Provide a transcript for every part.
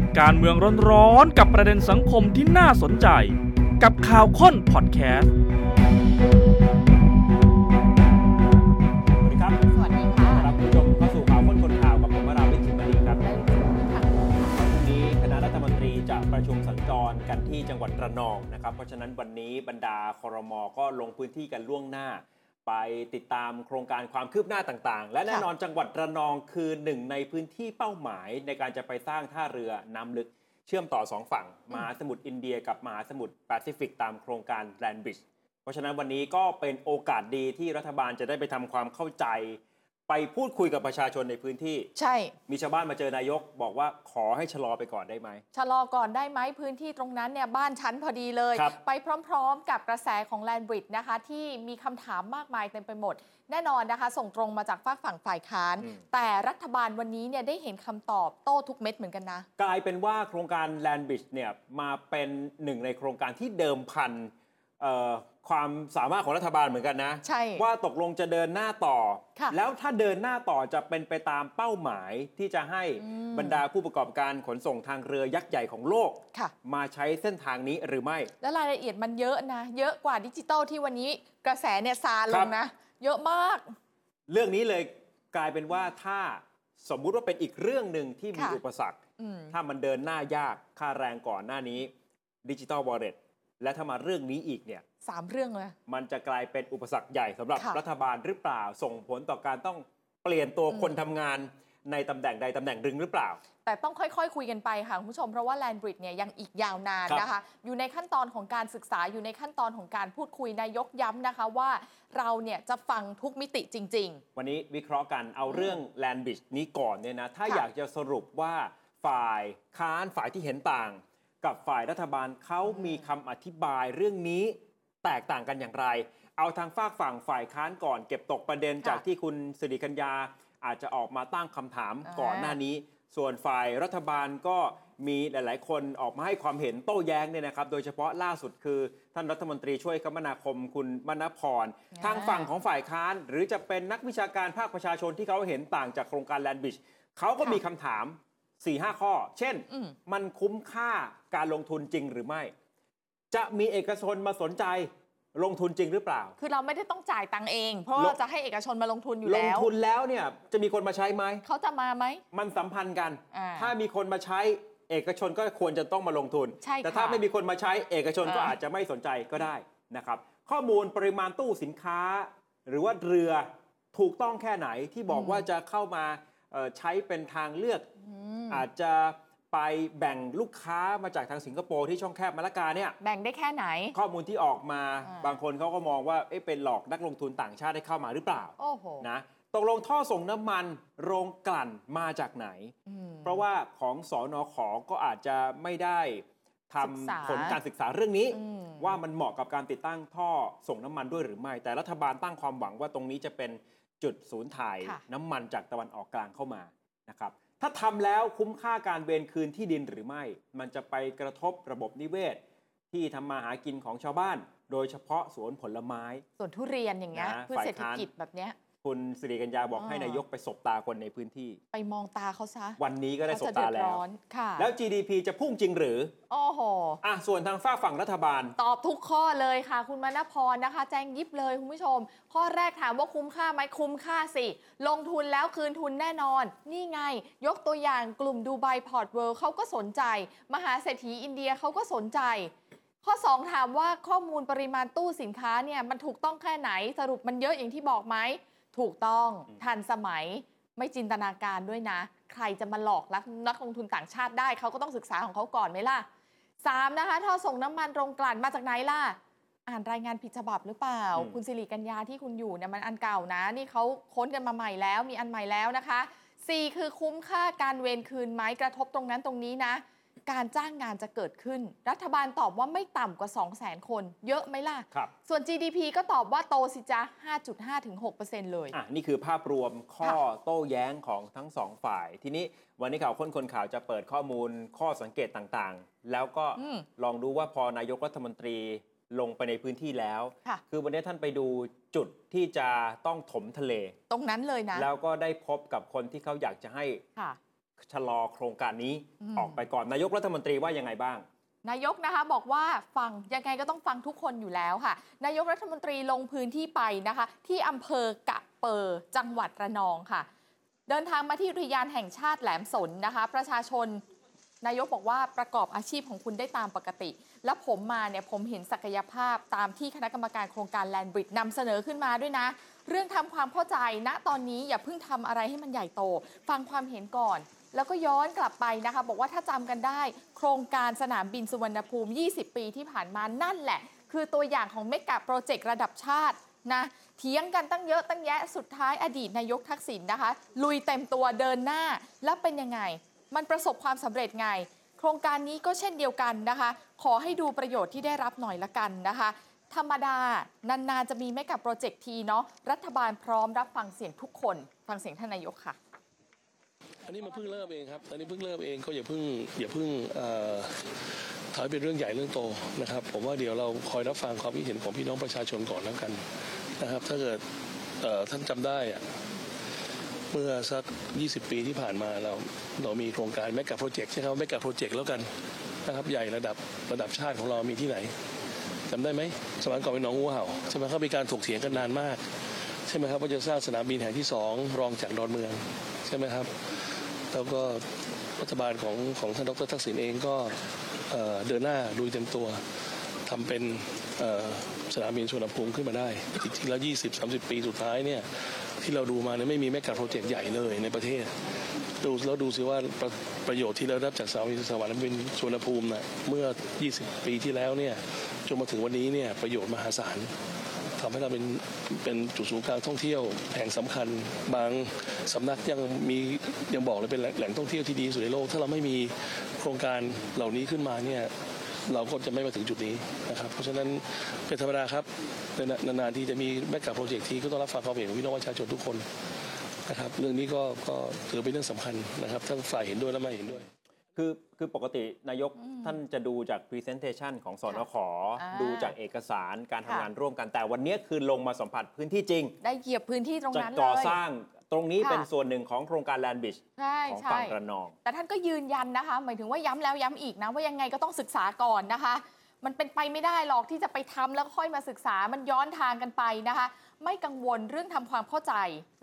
ติดการเมืองร้อนๆกับประเด็นสังคมที่น่าสนใจกับข่าวค้นพอดแคสต์สวัสดีครับสวัสดีค่ะรับผู้ชมเข้าสู่ข่าวค้นคนข่าวกับผมวราวิทย์ จิตบดินทร์ครับวันนี้คณะรัฐมนตรีจะประชุมสัญจรกันที่จังหวัดระนองนะครับเพราะฉะนั้นวันนี้บรรดาครม.ก็ลงพื้นที่กันล่วงหน้าไปติดตามโครงการความคืบหน้าต่างๆและแน่นอนจังหวัดระนองคือหนึ่งในพื้นที่เป้าหมายในการจะไปสร้างท่าเรือน้ำลึกเชื่อมต่อ2ฝั่งมหาสมุทรอินเดียกับมหาสมุทรแปซิฟิกตามโครงการ Land Bridge เพราะฉะนั้นวันนี้ก็เป็นโอกาสดีที่รัฐบาลจะได้ไปทำความเข้าใจไปพูดคุยกับประชาชนในพื้นที่ใช่มีชาวบ้านมาเจอนายกบอกว่าขอให้ชะลอไปก่อนได้ไหมชะลอก่อนได้ไหมพื้นที่ตรงนั้นเนี่ยบ้านชั้นพอดีเลยไปพร้อมๆกับกระแสของ Land Bridge นะคะที่มีคำถามมากมายเต็มไปหมดแน่นอนนะคะส่งตรงมาจากฝั่งฝ่ายค้านแต่รัฐบาลวันนี้เนี่ยได้เห็นคำตอบโต้ทุกเม็ดเหมือนกันนะกลายเป็นว่าโครงการ Land Bridge เนี่ยมาเป็นหนึ่งในโครงการที่เดิมพันความสามารถของรัฐบาลเหมือนกันนะว่าตกลงจะเดินหน้าต่อแล้วถ้าเดินหน้าต่อจะเป็นไปตามเป้าหมายที่จะให้บรรดาผู้ประกอบการขนส่งทางเรือยักษ์ใหญ่ของโลกมาใช้เส้นทางนี้หรือไม่และรายละเอียดมันเยอะนะเยอะกว่าดิจิตอลที่วันนี้กระแสเนี่ยซาลงนะเยอะมากเรื่องนี้เลยกลายเป็นว่าถ้าสมมุติว่าเป็นอีกเรื่องนึงที่มีอุปสรรคถ้ามันเดินหน้ายากค่าแรงก่อนหน้านี้ดิจิตอลวอลเล็ตและถ้ามาเรื่องนี้อีกเนี่ย3เรื่องเลยมันจะกลายเป็นอุปสรรคใหญ่สำหรับรัฐบาลหรือเปล่าส่งผลต่อการต้องเปลี่ยนตัวคนทำงานในตำแหน่งใดตำแหน่งหนึ่งหรือเปล่าแต่ต้องค่อยๆคุยกันไปค่ะคุณผู้ชมเพราะว่า Land Bridge เนี่ยยังอีกยาวนานนะคะอยู่ในขั้นตอนของการศึกษาอยู่ในขั้นตอนของการพูดคุยนายกย้ำนะคะว่าเราเนี่ยจะฟังทุกมิติจริงๆวันนี้วิเคราะห์กันเอาเรื่อง Land Bridge นี้ก่อนเนี่ยนะถ้าอยากจะสรุปว่าฝ่ายค้านฝ่ายที่เห็นต่างกับฝ่ายรัฐบาลเขามีคำอธิบายเรื่องนี้แตกต่างกันอย่างไรเอาทางฝากฝั่งฝ่ายค้านก่อนเก็บตกประเด็นจากที่คุณสิริกัญญาอาจจะออกมาตั้งคำถามก่อนหน้านี้ส่วนฝ่ายรัฐบาลก็มีหลายๆคนออกมาให้ความเห็นโต้แย้งเนี่ยนะครับโดยเฉพาะล่าสุดคือท่านรัฐมนตรีช่วยคมนาคมคุณมณพรทางฝั่งของฝ่ายค้านหรือจะเป็นนักวิชาการภาคประชาชนที่เขาเห็นต่างจากโครงการ Land Bridge เขาก็มีคำถาม 4-5 ข้อเช่นมันคุ้มค่าการลงทุนจริงหรือไม่จะมีเอกชนมาสนใจลงทุนจริงหรือเปล่าคือเราไม่ได้ต้องจ่ายตังค์เองเพราะเราจะให้เอกชนมาลงทุนอยู่แล้วลงทุนแล้วเนี่ยจะมีคนมาใช้ไหมเขาจะมาไหมมันสัมพันธ์กันถ้ามีคนมาใช้เอกชนก็ควรจะต้องมาลงทุนแต่ถ้าไม่มีคนมาใช้เอกชนก็อาจจะไม่สนใจก็ได้นะครับข้อมูลปริมาณตู้สินค้าหรือว่าเรือถูกต้องแค่ไหนที่บอกว่าจะเข้ามาใช้เป็นทางเลือกอาจจะไปแบ่งลูกค้ามาจากทางสิงคโปร์ที่ช่องแคบมะละกาเนี่ยแบ่งได้แค่ไหนข้อมูลที่ออกมาบางคนเขาก็มองว่าเป็นหลอกนักลงทุนต่างชาติได้เข้ามาหรือเปล่านะตกลงท่อส่งน้ำมันโรงกลั่นมาจากไหนเพราะว่าของสนข.ก็อาจจะไม่ได้ทำผลการศึกษาเรื่องนี้ว่ามันเหมาะกับการติดตั้งท่อส่งน้ำมันด้วยหรือไม่แต่รัฐบาลตั้งความหวังว่าตรงนี้จะเป็นจุดศูนย์ถ่ายน้ำมันจากตะวันออกกลางเข้ามานะครับถ้าทำแล้วคุ้มค่าการเวรคืนที่ดินหรือไม่มันจะไปกระทบระบบนิเวศ ที่ทำมาหากินของชาวบ้านโดยเฉพาะสวนผลไม้สวนทุเรียนอย่างเงี้ยเพื่อเศรษฐกิจแบบเนี้ยคุณสิริกัญญาบอกให้นายกไปสบตาคนในพื้นที่ไปมองตาเขาซะวันนี้ก็ได้สบตาแล้วแล้ว GDP จะพุ่งจริงหรือโอ้โหอ่ะส่วนทางฝั่งรัฐบาลตอบทุกข้อเลยค่ะคุณมณพรนะคะแจ้งยิบเลยคุณผู้ชมข้อแรกถามว่าคุ้มค่าไหมคุ้มค่าสิลงทุนแล้วคืนทุนแน่นอนนี่ไงยกตัวอย่างกลุ่มดูไบพอร์ตเวิลด์เขาก็สนใจมหาเศรษฐีอินเดียเขาก็สนใจข้อ2ถามว่าข้อมูลปริมาณตู้สินค้าเนี่ยมันถูกต้องแค่ไหนสรุปมันเยอะอย่างที่บอกไหมถูกต้องทันสมัยไม่จินตนาการด้วยนะใครจะมาหลอกนักลงทุนต่างชาติได้เขาก็ต้องศึกษาของเขาก่อนไหมล่ะ3นะคะท่อส่งน้ำมันโรงกลั่นมาจากไหนล่ะอ่านรายงานผิดฉบับหรือเปล่าคุณสิริกัญญาที่คุณอยู่เนี่ยมันอันเก่านะนี่เขาค้นกันมาใหม่แล้วมีอันใหม่แล้วนะคะ4คือคุ้มค่าการเวรคืนไหมกระทบตรงนั้นตรงนี้นะการจ้างงานจะเกิดขึ้นรัฐบาลตอบว่าไม่ต่ำกว่า 200,000 คนเยอะไหมล่ะส่วน GDP ก็ตอบว่าโตสิจ๊ะ 5.5-6% เลยนี่คือภาพรวมข้อโต้แย้งของทั้งสองฝ่ายทีนี้วันนี้ข่าวค้นคนข่าวจะเปิดข้อมูลข้อสังเกตต่างๆแล้วก็ลองดูว่าพอนายกรัฐมนตรีลงไปในพื้นที่แล้วคือวันนี้ท่านไปดูจุดที่จะต้องถมทะเลตรงนั้นเลยนะแล้วก็ได้พบกับคนที่เขาอยากจะให้ ชะลอโครงการนี้ออกไปก่อนนายกรัฐมนตรีว่ายังไงบ้างนายกนะคะบอกว่าฟังยังไงก็ต้องฟังทุกคนอยู่แล้วค่ะนายกรัฐมนตรีลงพื้นที่ไปนะคะที่อำเภอกะเปอจังหวัดระนองค่ะเดินทางมาที่อุทยานแห่งชาติแหลมสนนะคะประชาชนนายกบอกว่าประกอบอาชีพของคุณได้ตามปกติและผมมาเนี่ยผมเห็นศักยภาพตามที่คณะกรรมการโครงการแลนด์บริดจ์นำเสนอขึ้นมาด้วยนะเรื่องทำความเข้าใจณตอนนี้อย่าเพิ่งทำอะไรให้มันใหญ่โตฟังความเห็นก่อนแล้วก็ย้อนกลับไปนะคะบอกว่าถ้าจำกันได้โครงการสนามบินสุวรรณภูมิ20ปีที่ผ่านมานั่นแหละคือตัวอย่างของเมกะโปรเจกต์ระดับชาตินะเถียงกันตั้งเยอะตั้งแยะสุดท้ายอดีตนายกทักษิณนะคะลุยเต็มตัวเดินหน้าแล้วเป็นยังไงมันประสบความสำเร็จไงโครงการนี้ก็เช่นเดียวกันนะคะขอให้ดูประโยชน์ที่ได้รับหน่อยละกันนะคะธรรมดานานๆจะมีเมกะโปรเจกต์ทีเนาะรัฐบาลพร้อมรับฟังเสียงทุกคนฟังเสียงท่านนายกค่ะอันนี้มันเพิ่งเริ่มเองครับตอนนี้เพิ่งเริ่มเองก็อย่าเพิ่งถอยเป็นเรื่องใหญ่เรื่องโตนะครับผมว่าเดี๋ยวเราคอยรับฟังความคิดเห็นของพี่น้องประชาชนก่อนแล้วกันนะครับถ้าเกิดท่านจำได้เมื่อสัก20ปีที่ผ่านมาเรามีโครงการเมกะโปรเจกต์ใช่ไหมเมกะโปรเจกต์แล้วกันนะครับใหญ่ระดับชาติของเรามีที่ไหนจำได้ไหมสมัยก่อนเป็นหนองงูเห่าใช่ไหมเขามีการถกเถียงกันนานมากใช่ไหมครับว่าจะสร้างสนามบินแห่งที่2รองจากดอนเมืองใช่ไหมครับแล้วก็รัฐบาลของท่านดร.ทักษิณเองก็เดินหน้าดูเต็มตัวทำเป็นสนามบินสุวรรณภูมิขึ้นมาได้จริงๆแล้ว 20-30 ปีสุดท้ายเนี่ยที่เราดูมาเนี่ยไม่มีเมกะโปรเจกต์ใหญ่เลยในประเทศดูซิว่าประโยชน์ที่เราได้จากสนามบินสุวรรณภูมินะเมื่อ 20 ปีที่แล้วเนี่ยจนมาถึงวันนี้เนี่ยประโยชน์มหาศาลทำให้เราเป็นจุดศูนย์กลางท่องเที่ยวแห่งสำคัญบางสำนักยังบอกเลยเป็นแหล่งท่องเที่ยวที่ดีสุดในโลกถ้าเราไม่มีโครงการเหล่านี้ขึ้นมาเนี่ยเราก็จะไม่มาถึงจุดนี้นะครับเพราะฉะนั้นเป็นธรรมดาครับนานๆที่จะมีแมกกะโปรเจกต์ที่ก็ต้องรับฟังความเห็นของพี่น้องประชาชนทุกคนนะครับเรื่องนี้ก็ถือเป็นเรื่องสำคัญนะครับทั้งฝ่ายเห็นด้วยและไม่เห็นด้วยคือปกตินายกท่านจะดูจาก presentation ของสนข.ดูจากเอกสารการทำงานร่วมกันแต่วันนี้คือลงมาสัมผัสพื้นที่จริงได้เหยียบพื้นที่ตรงนั้นเลยก่อสร้างตรงนี้เป็นส่วนหนึ่งของโครงการแลนด์บริดจ์ของฝั่งระนองแต่ท่านก็ยืนยันนะคะหมายถึงว่าย้ำแล้วย้ำอีกนะว่ายังไงก็ต้องศึกษาก่อนนะคะมันเป็นไปไม่ได้หรอกที่จะไปทำแล้วค่อยมาศึกษามันย้อนทางกันไปนะคะไม่กังวลเรื่องทำความเข้าใจ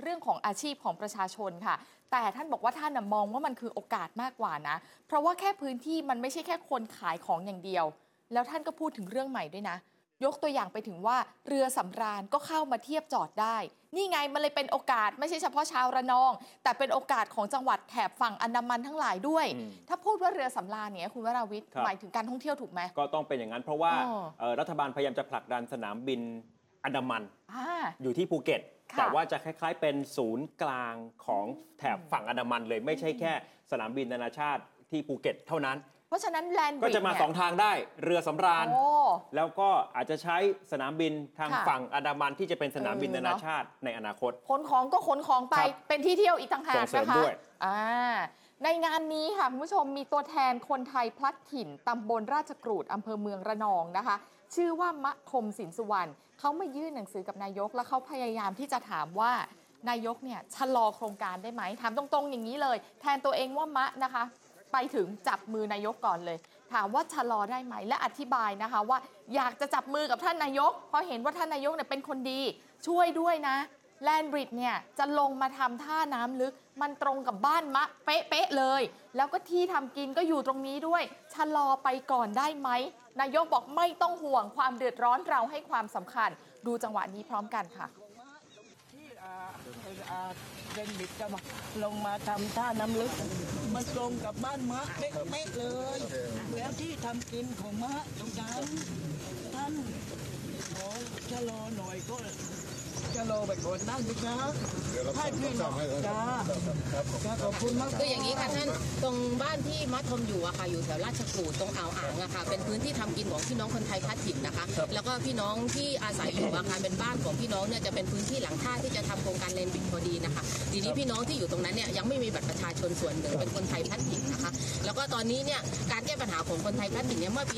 เรื่องของอาชีพของประชาชนค่ะแต่ท่านบอกว่าท่านมองว่ามันคือโอกาสมากกว่านะเพราะว่าแค่พื้นที่มันไม่ใช่แค่คนขายของอย่างเดียวแล้วท่านก็พูดถึงเรื่องใหม่ด้วยนะยกตัวอย่างไปถึงว่าเรือสำราญก็เข้ามาเทียบจอดได้นี่ไงมันเลยเป็นโอกาสไม่ใช่เฉพาะชาวระนองแต่เป็นโอกาสของจังหวัดแถบฝั่งอันดามันทั้งหลายด้วยถ้าพูดว่าเรือสำราญเนี่ยคุณวราวิทย์หมายถึงการท่องเที่ยวถูกไหมก็ต้องเป็นอย่างนั้นเพราะว่ารัฐบาลพยายามจะผลักดันสนามบินอันดามันอยู่ที่ภูเก็ตแต่ว่าจะคล้ายๆเป็นศูนย์กลางของแถบฝั่งอันดามันเลยไม่ใช่แค่สนามบินนานาชาติที่ภูเก็ตเท่านั้นเพราะฉะนั้นแลนด์บริดจ์ก็จะมา2ทางได้เรือสำราญแล้วก็อาจจะใช้สนามบินทางฝั่งอันดามันที่จะเป็นสนามบินนานาชาติในอนาคตขนของก็ขนของไปเป็นที่เที่ยวอีกต่างหากนะคะในงานนี้ค่ะคุณผู้ชมมีตัวแทนคนไทยพลัดถิ่นตำบลราชกรูดอำเภอเมืองระนองนะคะชื่อว่ามะคมสินสุวรรณเขามายื่นหนังสือกับนายกและเขาพยายามที่จะถามว่านายกเนี่ยชะลอโครงการได้ไหมถามตรงๆอย่างนี้เลยแทนตัวเองว่ามะนะคะไปถึงจับมือนายกก่อนเลยถามว่าชะลอได้ไหมและอธิบายนะคะว่าอยากจะจับมือกับท่านนายกเพราะเห็นว่าท่านนายกเนี่ยเป็นคนดีช่วยด้วยนะแลนด์บริดจ์เนี่ยจะลงมาทำท่าน้ำลึกมันตรงกับบ้านมะเป๊ะๆเลยแล้วก็ที่ทำกินก็อยู่ตรงนี้ด้วยชะลอไปก่อนได้ไหมนายกบอกไม่ต้องห่วงความเดือดร้อนเราให้ความสำคัญดูจังหวะนี้พร้อมกันค่ะแลนด์บริดจ์จะมาลงมาทำท่าน้ำลึกมันตรงกับบ้านมะเป๊ะๆเลยแล้วที่ทำกินของมะตรงนั้นท่านขอชะลอหน่อยก็จะรอไปก่อนนั่งนิดนะให้พี่น้องจ้าขอบคุณมากคืออย่างนี้ค่ะท่านตรงบ้านที่มัดทมอยู่อะค่ะอยู่แถวราชกรูดตรงอ่าวอ่างอะค่ะเป็นพื้นที่ทำกินของพี่น้องคนไทยพลัดถิ่นนะคะแล้วก็พี่น้องที่อาศัยอยู่อะค่ะเป็นบ้านของพี่น้องเนี่ยจะเป็นพื้นที่หลังท่าที่จะทำโครงการแลนด์บริดจ์พอดีนะคะทีนี้พี่น้องที่อยู่ตรงนั้นเนี่ยยังไม่มีบัตรประชาชนส่วนหนึ่งเป็นคนไทยพลัดถิ่นนะคะแล้วก็ตอนนี้เนี่ยการแก้ปัญหาของคนไทยพลัดถิ่นเนี่ยเมื่อปี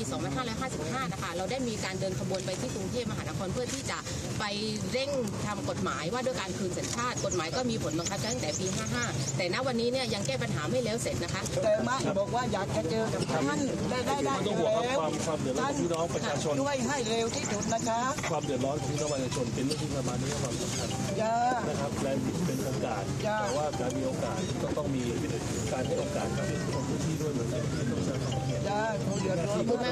2555 นะคะเราได้มีการเดินขบวนไปที่กรุงเทพมหานครเพื่อที่จะไปเร่ง ทำกฎหมายว่าด้วยการคืนสัญชาติกฎหมายก็มีผลบังคับตั้งแต่ปี 55 แต่ณวันนี้เนี่ยยังแก้ปัญหาไม่แล้วเสร็จนะคะเติมมาบอกว่าอยากจะเจอกับท่านได้เร็วท่านช่วยให้เร็วที่สุดนะคะความเดือดร้อนของพี่น้องประชาชนเป็นเรื่องที่ประมาณนี้ความสำคัญนะครับและเป็นโอกาสแต่ว่าการมีโอกาสก็ต้องมีการให้โอกาสกับผู้ที่ด้วยเหมือนกันที่ต้องกา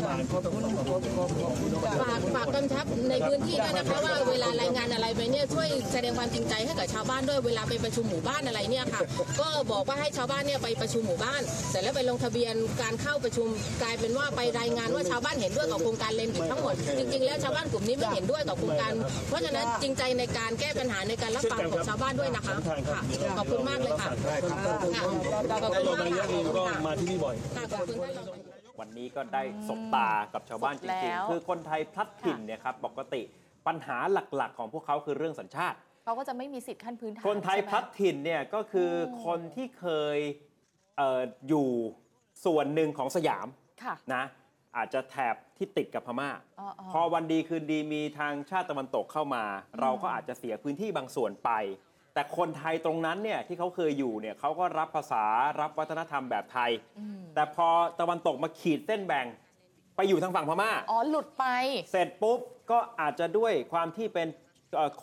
รฝากกำชับในพื้นที่ด้วยนะคะว่าเวลารายงานอะไรไปเนี่ยช่วยแสดงความจริงใจให้กับชาวบ้านด้วยเวลาไปประชุมหมู่บ้านอะไรเนี่ยค่ะก็บอกว่าให้ชาวบ้านเนี่ยไปประชุมหมู่บ้านเสร็จแล้วไปลงทะเบียนการเข้าประชุมกลายเป็นว่าไปรายงานว่าชาวบ้านเห็นด้วยกับโครงการแลนด์บริดจ์ทั้งหมดจริงๆแล้วชาวบ้านกลุ่มนี้ไม่เห็นด้วยกับโครงการเพราะฉะนั้นจริงใจในการแก้ปัญหาในการรับฟังของชาวบ้านด้วยนะคะขอบคุณมากเลยค่ะมาที่นี่บ่อยวันนี้ก็ได้สบตากับชาวบ้านจริงๆคือคนไทยพลัดถิ่นเนี่ยครับปกติปัญหาหลักๆของพวกเขาคือเรื่องสัญชาติเขาก็จะไม่มีสิทธิ์ขั้นพื้นฐานคนไทยพลัดถิ่นเนี่ยก็คือคนที่เคยอยู่ส่วนหนึ่งของสยามนะอาจจะแถบที่ติดกับพม่าพอวันดีคืนดีมีทางชาติตะวันตกเข้ามาเราก็อาจจะเสียพื้นที่บางส่วนไปแต่คนไทยตรงนั้นเนี่ยที่เขาเคยอยู่เนี่ยเขาก็รับภาษารับวัฒนธรรมแบบไทยแต่พอตะวันตกมาขีดเส้นแบ่งไปอยู่ทางฝั่งพม่าอ๋อหลุดไปเสร็จปุ๊บก็อาจจะด้วยความที่เป็น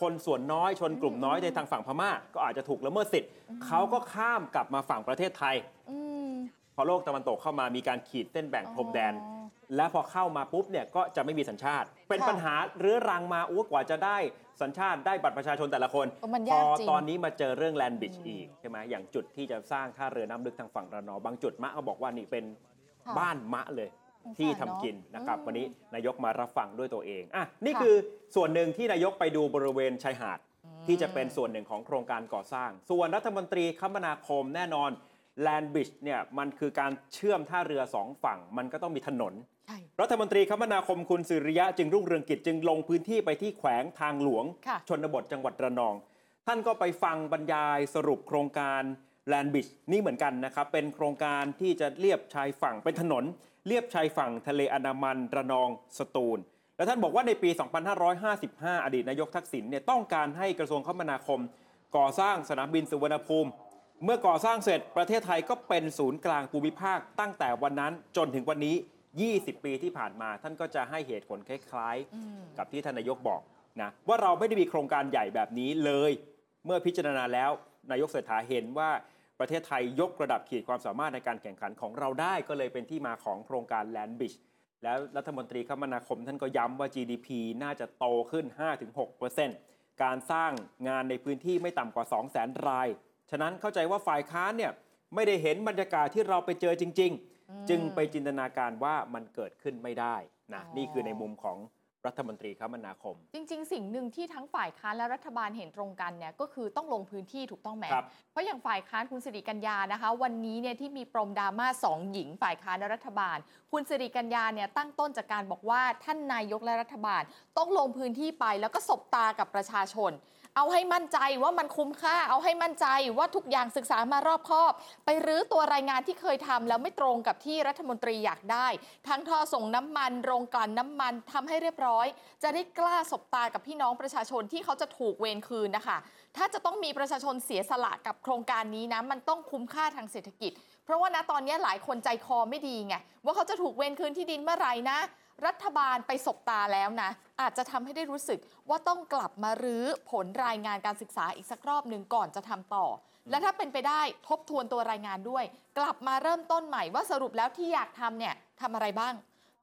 คนส่วนน้อยชนกลุ่มน้อยในทางฝั่งพม่าก็อาจจะถูกละเมิดสิทธิ์เขาก็ข้ามกลับมาฝั่งประเทศไทยพอโลกตะวันตกเข้ามามีการขีดเส้นแบ่งพรมแดนและพอเข้ามาปุ๊บเนี่ยก็จะไม่มีสัญชาติเป็นปัญหาเรื้อรังมาอกว่าจะได้สัญชาติได้บัตรประชาชนแต่ละคนพอตอนนี้มาเจอเรื่องแลนด์บริดจ์อีกใช่ไหมอย่างจุดที่จะสร้างท่าเรือน้ำลึกทางฝั่งระนองบางจุดมะก็บอกว่านี่เป็นบ้านมะเลยที่ทำกินนะครับวันนี้นายกมารับฟังด้วยตัวเองอ่ะนี่คือส่วนหนึ่งที่นายกไปดูบริเวณชายหาดที่จะเป็นส่วนหนึ่งของโครงการก่อสร้างส่วนรัฐมนตรีคมนาคมแน่นอนแลนด์บริดจ์เนี่ยมันคือการเชื่อมท่าเรือสองฝั่งมันก็ต้องมีถนนรัฐมนตรีคมนาคมคุณสุริยะจึงรุ่งเรืองกิจจึงลงพื้นที่ไปที่แขวงทางหลวงชนบทจังหวัดระนองท่านก็ไปฟังบรรยายสรุปโครงการแลนด์บริดจ์นี่เหมือนกันนะครับเป็นโครงการที่จะเลียบชายฝั่งเป็นถนนเลียบชายฝั่งทะเลอันดามันระนองสตูลและท่านบอกว่าในปี2555อดีตนายกทักษิณเนี่ยต้องการให้กระทรวงคมนาคมก่อสร้างสนามบินสุวรรณภูมิเมื่อก่อสร้างเสร็จประเทศไทยก็เป็นศูนย์กลางภูมิภาคตั้งแต่วันนั้นจนถึงวันนี้20 ปีที่ผ่านมาท่านก็จะให้เหตุผลคล้ายๆกับที่ท่านนายกบอกนะว่าเราไม่ได้มีโครงการใหญ่แบบนี้เลยเมื่อพิจารณาแล้วนายกเศรษฐาเห็นว่าประเทศไทยยกระดับขีดความสามารถในการแข่งขันของเราได้ก็เลยเป็นที่มาของโครงการแลนด์บริดจ์แล้วรัฐมนตรีคมนาคมท่านก็ย้ำว่า GDP น่าจะโตขึ้น 5-6% การสร้างงานในพื้นที่ไม่ต่ำกว่า 200,000 รายฉะนั้นเข้าใจว่าฝ่ายค้านเนี่ยไม่ได้เห็นบรรยากาศที่เราไปเจอจริงๆจึงไปจินตนาการว่ามันเกิดขึ้นไม่ได้นะนี่คือในมุมของรัฐมนตรีคมนาคมจริงๆสิ่งหนึ่งที่ทั้งฝ่ายค้านและรัฐบาลเห็นตรงกันเนี่ยก็คือต้องลงพื้นที่ถูกต้องไหมเพราะอย่างฝ่ายค้านคุณสิริกัญญานะคะวันนี้เนี่ยที่มีปมดราม่า2หญิงฝ่ายค้านและรัฐบาลคุณสิริกัญญาเนี่ยตั้งต้นจากการบอกว่าท่านนายกและรัฐบาลต้องลงพื้นที่ไปแล้วก็สบตากับประชาชนเอาให้มั่นใจว่ามันคุ้มค่าเอาให้มั่นใจว่าทุกอย่างศึกษามารอบคอบไปรื้อตัวรายงานที่เคยทำแล้วไม่ตรงกับที่รัฐมนตรีอยากได้ทั้งท่อส่งน้ำมันโรงกลั่นน้ำมันทำให้เรียบร้อยจะได้กล้าสบตากับพี่น้องประชาชนที่เขาจะถูกเวรคืนนะคะถ้าจะต้องมีประชาชนเสียสละกับโครงการนี้นะมันต้องคุ้มค่าทางเศรษฐกิจเพราะว่าณตอนนี้หลายคนใจคอไม่ดีไงว่าเขาจะถูกเวรคืนที่ดินเมื่อไหร่นะรัฐบาลไปสบตาแล้วนะอาจจะทำให้ได้รู้สึกว่าต้องกลับมารื้อผลรายงานการศึกษาอีกสักรอบหนึ่งก่อนจะทำต่อและถ้าเป็นไปได้ทบทวนตัวรายงานด้วยกลับมาเริ่มต้นใหม่ว่าสรุปแล้วที่อยากทำเนี่ยทำอะไรบ้าง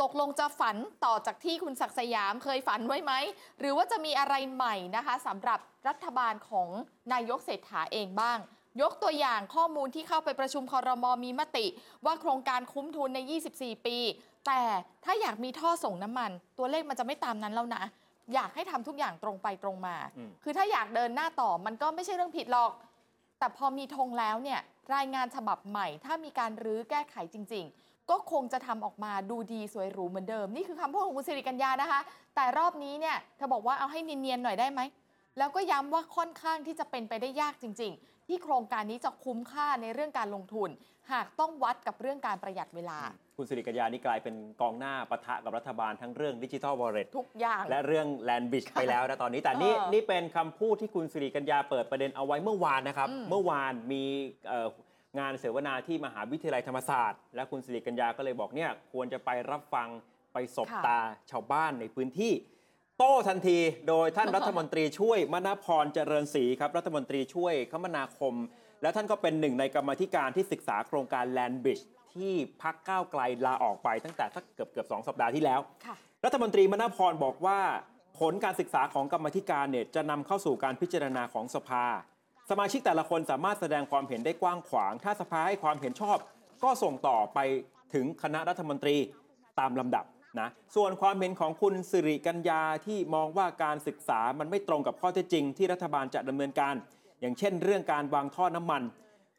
ตกลงจะฝันต่อจากที่คุณศักดิ์สยามเคยฝันไว้ไหมหรือว่าจะมีอะไรใหม่นะคะสำหรับรัฐบาลของนายกเศรษฐาเองบ้างยกตัวอย่างข้อมูลที่เข้าไปประชุมครม.มีมติว่าโครงการคุ้มทุนใน24 ปีแต่ถ้าอยากมีท่อส่งน้ำมันตัวเลขมันจะไม่ตามนั้นแล้วนะอยากให้ทำทุกอย่างตรงไปตรงมาคือถ้าอยากเดินหน้าต่อมันก็ไม่ใช่เรื่องผิดหรอกแต่พอมีธงแล้วเนี่ยรายงานฉบับใหม่ถ้ามีการรื้อแก้ไขจริงๆก็คงจะทำออกมาดูดีสวยหรูเหมือนเดิมนี่คือคำพูดของคุณสิริกัญญานะคะแต่รอบนี้เนี่ยเธอบอกว่าเอาให้เนียนๆหน่อยได้ไหมแล้วก็ย้ำว่าค่อนข้างที่จะเป็นไปได้ยากจริงๆ ที่โครงการนี้จะคุ้มค่าในเรื่องการลงทุนหากต้องวัดกับเรื่องการประหยัดเวลาคุณสิริกัญญานี่กลายเป็นกองหน้าปะทะกับรัฐบาลทั้งเรื่อง Digital Wallet ทุกอย่างและเรื่อง Land Bridge ไปแล้วนะตอนนี้แต่นี่เป็นคำพูดที่คุณสิริกัญญาเปิดประเด็นเอาไว้เมื่อวานนะครับเมื่อวานมีงานเสวนาที่มหาวิทยาลัยธรรมศาสตร์และคุณสิริกัญญาก็เลยบอกเนี่ยควรจะไปรับฟังไปสบตาชาวบ้านในพื้นที่โต้ทันทีโดยท่านรัฐมนตรีช่วยมณพรเจริญศรีครับรัฐมนตรีช่วยคมนาคมและท่านก็เป็นหนึ่งในกรรมาธิการที่ศึกษาโครงการ Land Bridge ที่พรรคก้าวไกลลาออกไปตั้งแต่สักเกือบ2สัปดาห์ที่แล้วรัฐมนตรีมณพรบอกว่าผลการศึกษาของกรรมาธิการเนี่ยจะนำเข้าสู่การพิจารณาของสภาสมาชิกแต่ละคนสามารถแสดงความเห็นได้กว้างขวางถ้าสภาให้ความเห็นชอบก็ส่งต่อไปถึงคณะรัฐมนตรีตามลำดับนะส่วนความเห็นของคุณสิริกัญญาที่มองว่าการศึกษามันไม่ตรงกับข้อเท็จจริงที่รัฐบาลจะดำเนินการอย่างเช่นเรื่องการวางท่อน้ำมัน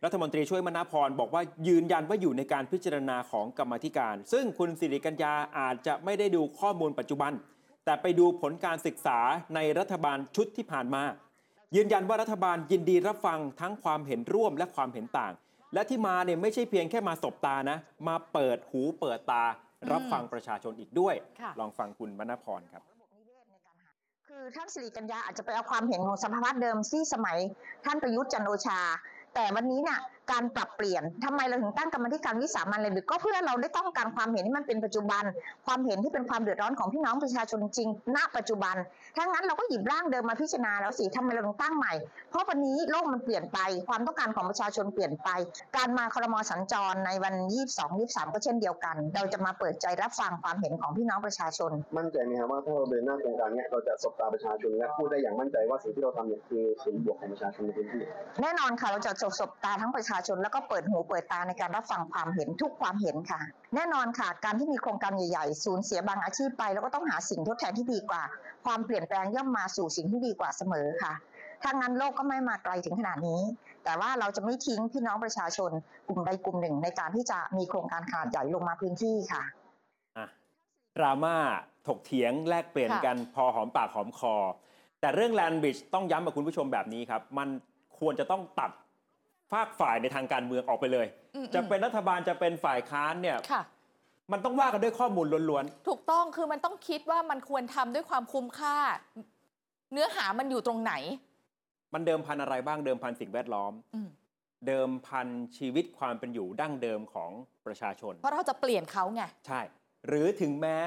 รัฐมนตรีช่วยมณพรบอกว่ายืนยันว่าอยู่ในการพิจารณาของกรรมาธิการซึ่งคุณสิริกัญญาอาจจะไม่ได้ดูข้อมูลปัจจุบันแต่ไปดูผลการศึกษาในรัฐบาลชุดที่ผ่านมายืนยันว่ารัฐบาลยินดีรับฟังทั้งความเห็นร่วมและความเห็นต่างและที่มาเนี่ยไม่ใช่เพียงแค่มาสบตานะมาเปิดหูเปิดตารับฟังประชาชนอีกด้วยลองฟังคุณมณพรครับคือท่านสิริกัญญาอาจจะไปเอาความเห็นของสภาเดิมที่สมัยท่านประยุทธ์จันทร์โอชาแต่วันนี้เนี่ยการปรับเปลี่ยนทำไมเราถึงตั้งกรรมธิการวิสามัญเลยก็เพื่อเราได้ต้องการความเห็นที่มันเป็นปัจจุบันความเห็นที่เป็นความเดือดร้อนของพี่น้องประชาชนจริงณปัจจุบันถ้างั้นเราก็หยิบร่างเดิมมาพิจารณาแล้วสิทำไมเราถึงตั้งใหม่เพราะวันนี้โลกมันเปลี่ยนไปความต้องการของประชาชนเปลี่ยนไปการมาครม.สัญจรในวัน 22-23 ก็เช่นเดียวกันเราจะมาเปิดใจรับฟังความเห็นของพี่น้องประชาชนมั่นใจไหมครับว่าถ้าเราเดินหน้าโครงการนี้เราจะสบตาประชาชนและพูดได้อย่างมั่นใจว่าสิ่งที่เราทำเนี่ยคือสิ่งบวกของประชาชนในพื้นที่แน่นอนค่ะเราจะสบตาทั้งประชาชนแล้วก็เปิดหูเปิดตาในการรับฟังความเห็นทุกความเห็นค่ะแน่นอนค่ะการที่มีโครงการใหญ่ๆสูญเสียบางอาชีพไปแล้วก็ต้องหาสิ่งทดแทนที่ดีกว่าความเปลี่ยนแปลงย่อมมาสู่สิ่งที่ดีกว่าเสมอค่ะถ้างั้นโลกก็ไม่มาไกลถึงขนาดนี้แต่ว่าเราจะไม่ทิ้งพี่น้องประชาชนกลุ่มใดกลุ่มหนึ่งในการที่จะมีโครงการขนาดใหญ่ลงมาพื้นที่ค่ะดราม่าถกเถียงแลกเปลี่ยนกันพอหอมปากหอมคอแต่เรื่อง Land Bridge ต้องย้ำกับคุณผู้ชมแบบนี้ครับมันควรจะต้องตัดภาคฝ่ายในทางการเมืองออกไปเลยจะเป็นรัฐบาลจะเป็นฝ่ายค้านเนี่ยมันต้องว่ากันด้วยข้อมูลล้วนๆถูกต้องคือมันต้องคิดว่ามันควรทำด้วยความคุ้มค่าเนื้อหามันอยู่ตรงไหนมันเดิมพันอะไรบ้างเดิมพันสิ่งแวดล้อมเดิมพันชีวิตความเป็นอยู่ดั้งเดิมของประชาชนเพราะเราจะเปลี่ยนเขาไงใช่หรือถึงแม้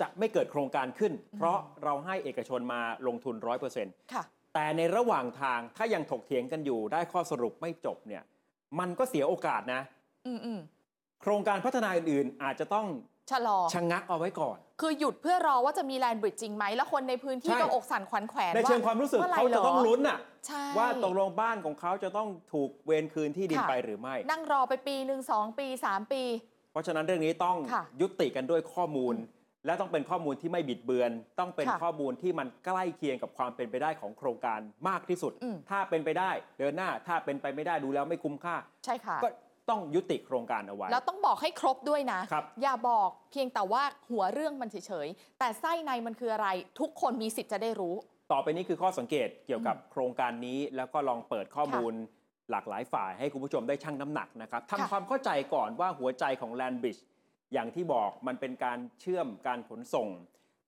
จะไม่เกิดโครงการขึ้นเพราะเราให้เอกชนมาลงทุน 100% ค่ะแต่ในระหว่างทางถ้ายังถกเถียงกันอยู่ได้ข้อสรุปไม่จบเนี่ยมันก็เสียโอกาสนะโครงการพัฒนาอื่นๆอาจจะต้องชะลอชะงักเอาไว้ก่อนคือหยุดเพื่อรอว่าจะมีแลนด์บริดจ์จริงไหมแล้วคนในพื้นที่ก็อกสั่นขวัญแขวนว่าในเชิงความรู้สึกเขาจะต้องลุ้นอะว่าตกลงบ้านของเขาจะต้องถูกเวรคืนที่ดินไปหรือไม่นั่งรอไปปีหนึ่ง2 ปี 3 ปีเพราะฉะนั้นเรื่องนี้ต้องยุติกันด้วยข้อมูลและต้องเป็นข้อมูลที่ไม่บิดเบือนต้องเป็นข้อมูลที่มันใกล้เคียงกับความเป็นไปได้ของโครงการมากที่สุดถ้าเป็นไปได้เดินหน้าถ้าเป็นไปไม่ได้ดูแล้วไม่คุ้มค่าใช่ค่ะก็ต้องยุติโครงการเอาไว้แล้วต้องบอกให้ครบด้วยนะอย่าบอกเพียงแต่ว่าหัวเรื่องมันเฉยๆแต่ไส้ในมันคืออะไรทุกคนมีสิทธิ์จะได้รู้ต่อไปนี้คือข้อสังเกตเกี่ยวกับโครงการนี้แล้วก็ลองเปิดข้อมูลหลากหลายฝ่ายให้คุณผู้ชมได้ชั่งน้ำหนักนะครับทำความเข้าใจก่อนว่าหัวใจของ Land Bridgeอย่างที่บอกมันเป็นการเชื่อมการขนส่ง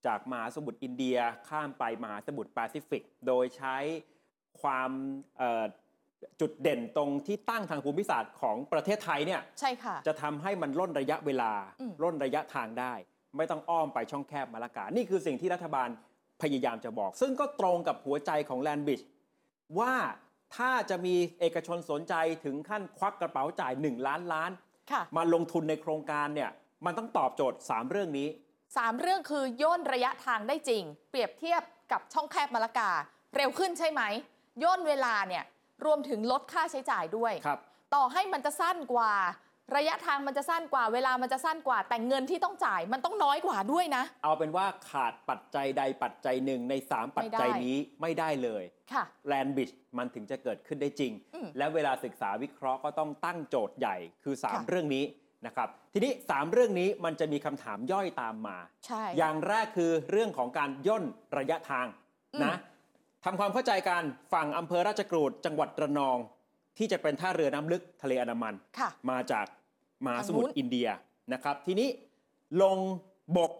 จากมหาสมุทรอินเดียข้ามไปมหาสมุทรแปซิฟิกโดยใช้ความจุดเด่นตรงที่ตั้งทางภูมิศาสตร์ของประเทศไทยเนี่ยใช่ค่ะจะทำให้มันล่นระยะเวลาล่นระยะทางได้ไม่ต้องอ้อมไปช่องแคบมะละกานี่คือสิ่งที่รัฐบาลพยายามจะบอกซึ่งก็ตรงกับหัวใจของ Land Bridge ว่าถ้าจะมีเอกชนสนใจถึงขั้นควักกระเป๋าจ่าย1 ล้านล้านมาลงทุนในโครงการเนี่ยมันต้องตอบโจทย์3เรื่องนี้3เรื่องคือย่นระยะทางได้จริงเปรียบเทียบกับช่องแคบมะละกาเร็วขึ้นใช่ไหมย่นเวลาเนี่ยรวมถึงลดค่าใช้จ่ายด้วยต่อให้มันจะสั้นกว่าระยะทางมันจะสั้นกว่าเวลามันจะสั้นกว่าแต่เงินที่ต้องจ่ายมันต้องน้อยกว่าด้วยนะเอาเป็นว่าขาดปัจจัยใดปัจจัยหนึ่งใน3ปัจจัยนี้ไม่ได้เลยค่ะ Land Bridge มันถึงจะเกิดขึ้นได้จริงและเวลาศึกษาวิเคราะห์ก็ต้องตั้งโจทย์ใหญ่คือ3เรื่องนี้นะครับทีนี้3เรื่องนี้มันจะมีคำถามย่อยตามมาอย่างแรกคือเรื่องของการย่นระยะทางนะทำความเข้าใจกันฝั่งอำเภอราชกรูดจังหวัดระนอง ที่จะเป็นท่าเรือน้ำลึกทะเลอันดามันมาจากมหาสมุทรอินเดียนะครับทีนี้ลงบก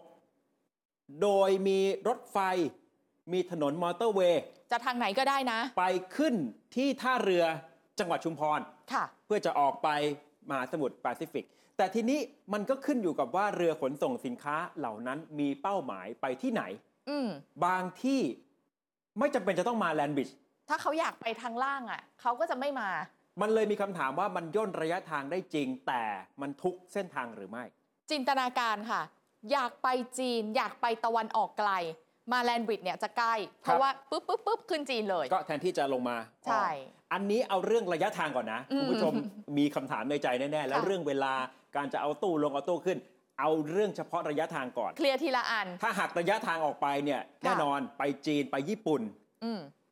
โดยมีรถไฟมีถนนมอเตอร์เวย์จะทางไหนก็ได้นะไปขึ้นที่ท่าเรือจังหวัดชุมพรเพื่อจะออกไปมหาสมุทรแปซิฟิกแต่ทีนี้มันก็ขึ้นอยู่กับว่าเรือขนส่งสินค้าเหล่านั้นมีเป้าหมายไปที่ไหนบางที่ไม่จำเป็นจะต้องมาแลนด์บริดจ์ถ้าเขาอยากไปทางล่างอ่ะเขาก็จะไม่มามันเลยมีคำถามว่ามันย่นระยะทางได้จริงแต่มันทุกเส้นทางหรือไม่จินตนาการค่ะอยากไปจีนอยากไปตะวันออกไกลมาแลนด์บริดจ์เนี่ยจะใกล้เพราะว่าปุ๊บขึ้นจีนเลยก็แทนที่จะลงมาใช่อันนี้เอาเรื่องระยะทางก่อนนะคุณผู้ชมมีคำถามในใจแน่ๆแล้วเรื่องเวลาการจะเอาตู้ลงเอาตู้ขึ้นเอาเรื่องเฉพาะระยะทางก่อนเคลียร์ทีละอันถ้าหักระยะทางออกไปเนี่ยแน่นอนไปจีนไปญี่ปุ่น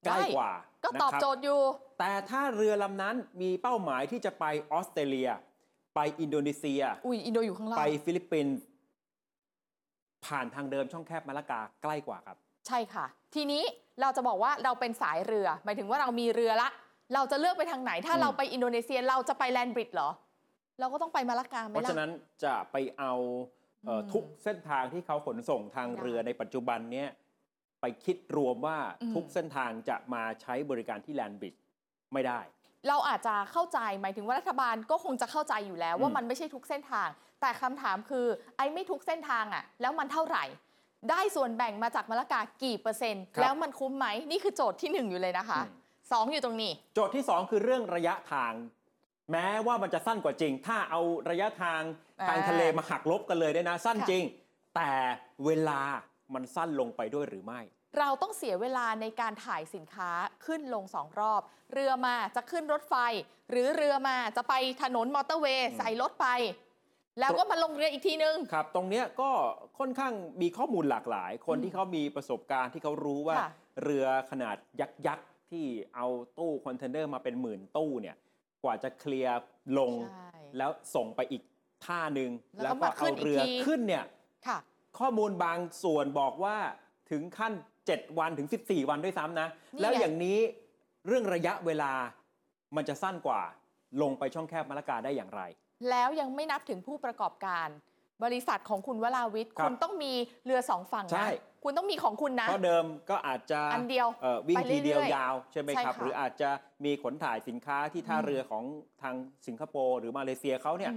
ใกล้กว่าก็ตอบโจทย์อยู่แต่ถ้าเรือลำนั้นมีเป้าหมายที่จะไปออสเตรเลียไปอินโดนีเซียอินโดอยู่ข้างล่างไปฟิลิปปินส์ผ่านทางเดิมช่องแคบมะละกาใกล้กว่าครับใช่ค่ะทีนี้เราจะบอกว่าเราเป็นสายเรือหมายถึงว่าเรามีเรือละเราจะเลือกไปทางไหนถ้าเราไปอินโดนีเซียเราจะไปแลนด์บริดจ์เหรอเราก็ต้องไปมะละกาเพราะฉะนั้นจะไปเอาทุกเส้นทางที่เขาขนส่งทางเรือในปัจจุบันเนี้ยไปคิดรวมว่าทุกเส้นทางจะมาใช้บริการที่แลนด์บริดจ์ไม่ได้เราอาจจะเข้าใจหมายถึงว่ารัฐบาลก็คงจะเข้าใจอยู่แล้วว่ามันไม่ใช่ทุกเส้นทางแต่คำถามคือไอ้ไม่ทุกเส้นทางอ่ะแล้วมันเท่าไหร่ได้ส่วนแบ่งมาจากมะละกากี่เปอร์เซ็นต์แล้วมันคุ้มไหมนี่คือโจทย์ที่1อยู่เลยนะคะ2อยู่ตรงนี้โจทย์ที่2คือเรื่องระยะทางแม้ว่ามันจะสั้นกว่าจริงถ้าเอาระยะทางทางทะเลมาหักลบกันเลยได้นะสั้นจริงแต่เวลามันสั้นลงไปด้วยหรือไม่เราต้องเสียเวลาในการถ่ายสินค้าขึ้นลง2รอบเรือมาจะขึ้นรถไฟหรือเรือมาจะไปถนนมอเตอร์เวย์ใส่รถไปแล้วก็มาลงเรืออีกทีนึงครับตรงนี้ก็ค่อนข้างมีข้อมูลหลากหลายคนที่เขามีประสบการณ์ที่เขารู้ว่าเรือขนาดยักษ์ๆที่เอาตู้คอนเทนเนอร์มาเป็นหมื่นตู้เนี่ยกว่าจะเคลียร์ลงแล้วส่งไปอีกท่านึงแล้วก็เอาเรือขึ้นเนี่ยข้อมูลบางส่วนบอกว่าถึงขั้น7วันถึง14วันด้วยซ้ำนะแล้วอย่างนี้เรื่องระยะเวลามันจะสั้นกว่าลงไปช่องแคบมะละกาได้อย่างไรแล้วยังไม่นับถึงผู้ประกอบการบริษัทของคุณวราวิทย์คุณต้องมีเรือ2ฝั่งนะคุณต้องมีของคุณนะเพราะเดิมก็อาจจะอันเดียววิ่งทีเดียวยาวใช่ไหมครับหรืออาจจะมีขนถ่ายสินค้าที่ท่าเรือของทางสิงคโปร์หรือมาเลเซียเขาเนี่ย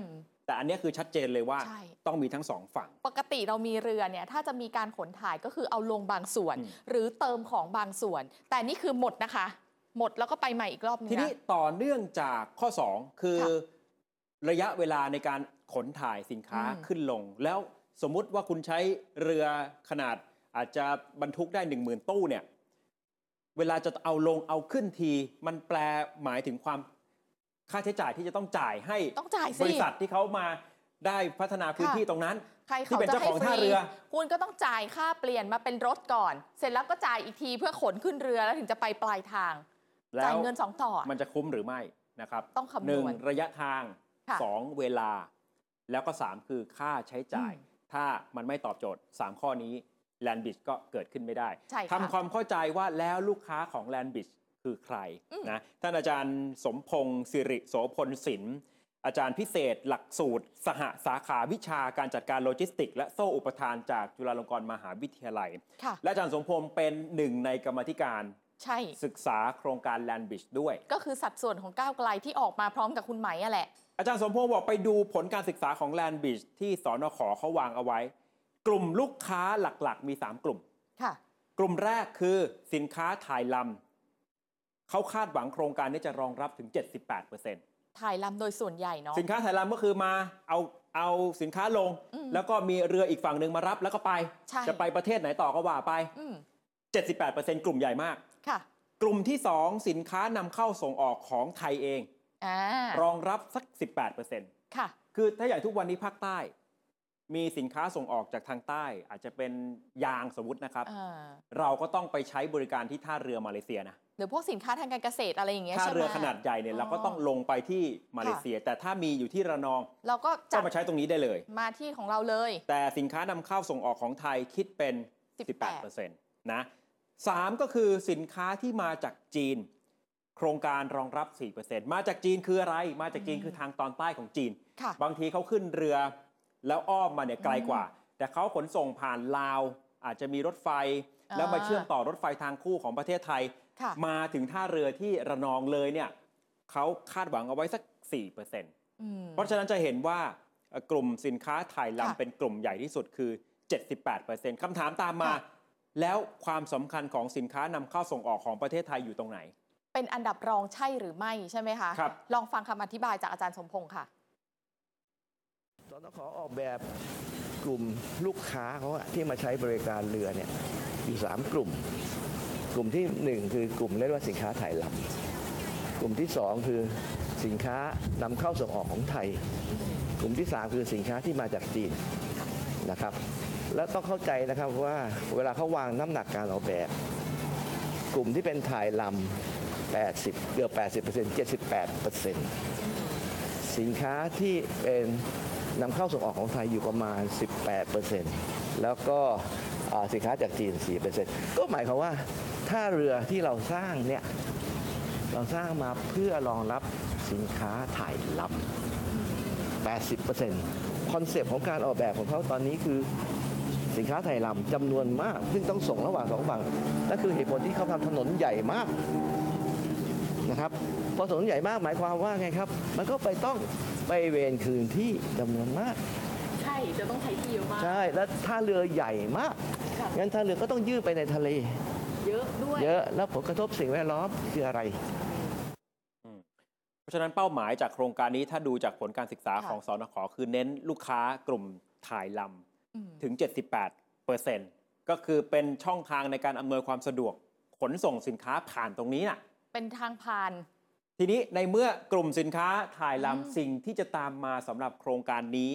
แต่อันนี้คือชัดเจนเลยว่าต้องมีทั้ง2ฝั่งปกติเรามีเรือเนี่ยถ้าจะมีการขนถ่ายก็คือเอาลงบางส่วนหรือเติมของบางส่วนแต่นี่คือหมดนะคะหมดแล้วก็ไปใหม่อีกรอบนึงทีนี้ต่อเนื่องจากข้อ2คือระยะเวลาในการขนถ่ายสินค้าขึ้นลงแล้วสมมุติว่าคุณใช้เรือขนาดอาจจะบรรทุกได้ 10,000 ตู้เนี่ยเวลาจะเอาลงเอาขึ้นทีมันแปลหมายถึงความค่าใช้จ่ายที่จะต้องจ่ายให้บริษัทที่เขามาได้พัฒนาพื้นที่ตรงนั้นที่เป็นเจ้าของท่าเรือคุณก็ต้องจ่ายค่าเปลี่ยนมาเป็นรถก่อนเสร็จแล้วก็จ่ายอีกทีเพื่อขนขึ้นเรือแล้วถึงจะไปปลายทางจ่ายเงิน2ต่อมันจะคุ้มหรือไม่นะครับต้องคำนวณ1ระยะทาง2เวลาแล้วก็3คือค่าใช้จ่ายถ้ามันไม่ตอบโจทย์3ข้อนี้แลนด์บริดจ์ก็เกิดขึ้นไม่ได้ทำความเข้าใจว่าแล้วลูกค้าของแลนด์บริดจ์คือใครนะท่านอาจารย์สมพงษ์สิริโสพลศิลป์อาจารย์พิเศษหลักสูตรสหสาขาวิชาการจัดการโลจิสติกส์และโซ่อุปทานจากจุฬาลงกรณ์มหาวิทยาลัยและอาจารย์สมพงษ์เป็น1ในกรรมธิการศึกษาโครงการแลนด์บริดจ์ด้วยก็คือสัดส่วนของก้าวไกลที่ออกมาพร้อมกับคุณไหมแหละอาจารย์สมพงษ์บอกไปดูผลการศึกษาของแลนด์บริดจ์ที่สนข.เขาวางเอาไว้กลุ่มลูกค้าหลักๆมี3กลุ่มกลุ่มแรกคือสินค้าถ่ายลำเขาคาดหวังโครงการนี้จะรองรับถึง 78% ถ่ายลำโดยส่วนใหญ่เนาะสินค้าถ่ายลำก็คือมาเอาสินค้าลงแล้วก็มีเรืออีกฝั่งหนึ่งมารับแล้วก็ไปจะไปประเทศไหนต่อก็ว่าไป 78% กลุ่มใหญ่มากกลุ่มที่2สินค้านำเข้าส่งออกของไทยเองรองรับสัก 18% คือถ้าอย่างทุกวันนี้ภาคใต้มีสินค้าส่งออกจากทางใต้อาจจะเป็นยางสมมุตินะครับเราก็ต้องไปใช้บริการที่ท่าเรือมาเลเซียนะหรือพวกสินค้าทางการเกษตรอะไรอย่างเงี้ยใช่ไหมท่าเรือขนาดใหญ่เนี่ยเราก็ต้องลงไปที่มาเลเซียแต่ถ้ามีอยู่ที่ระนองเราก็จะมาใช้ตรงนี้ได้เลยมาที่ของเราเลยแต่สินค้านำเข้าส่งออกของไทยคิดเป็น 18% นะ3ก็คือสินค้าที่มาจากจีน โครงการรองรับ 4% มาจากจีนคืออะไรมาจากจีนคือทางตอนใต้ของจีนบางทีเขาขึ้นเรือแล้วอ้อมมาเนี่ยไกลกว่าแต่เขาขนส่งผ่านลาวอาจจะมีรถไฟแล้วมาเชื่อมต่อรถไฟทางคู่ของประเทศไทยมาถึงท่าเรือที่ระนองเลยเนี่ยเขาคาดหวังเอาไว้สัก 4% เพราะฉะนั้นจะเห็นว่ากลุ่มสินค้าไทยลำเป็นกลุ่มใหญ่ที่สุดคือ 78% คำถามตามมาแล้วความสำคัญของสินค้านำเข้าส่งออกของประเทศไทยอยู่ตรงไหนเป็นอันดับรองใช่หรือไม่ใช่ไหมคะลองฟังคำอธิบายจากอาจารย์สมพงษ์ค่ะสนข.ออกแบบกลุ่มลูกค้าเขาที่มาใช้บริการเรือเนี่ยอยู่3กลุ่มกลุ่มที่1คือกลุ่มเรียกว่าสินค้าไทยลำกลุ่มที่2คือสินค้านำเข้าส่งออกของไทยกลุ่มที่3คือสินค้าที่มาจากจีนนะครับและต้องเข้าใจนะครับว่าเวลาเขาวางน้ำหนักการออกแบบกลุ่มที่เป็นไทยลำ80เกือบ 80% 78% สินค้าที่เป็นนำเข้าส่งออกของไทยอยู่ประมาณ 18% แล้วก็สินค้าจากจีน 4% ก็หมายความว่าท่าเรือที่เราสร้างเนี่ยเราสร้างมาเพื่อรองรับสินค้าไทยล้ำ 80% คอนเซปต์ของการออกแบบของเขาตอนนี้คือสินค้าไทยล้ำจำนวนมากซึ่งต้องส่งระหว่างสองฝั่งนั่นคือเหตุผลที่เขาทำถนนใหญ่มากนะครับพอถนนใหญ่มากหมายความว่าไงครับมันก็ไปต้องไปเวรคืนที่จำนวนมากใช่จะต้องใช้ที่เยอะมากใช่แล้วท่าเรือใหญ่มากงั้นท่าเรือก็ต้องยืดไปในทะเลเยอะด้วยเยอะแล้วผลกระทบสิ่งแวดล้อมคืออะไรเพราะฉะนั้นเป้าหมายจากโครงการนี้ถ้าดูจากผลการศึกษาของสนข.คือเน้นลูกค้ากลุ่มถ่ายลำถึง 78% ก็คือเป็นช่องทางในการอำนวยความสะดวกขนส่งสินค้าผ่านตรงนี้น่ะเป็นทางผ่านทีนี้ในเมื่อกลุ่มสินค้าถ่ายลำสิ่งที่จะตามมาสำหรับโครงการนี้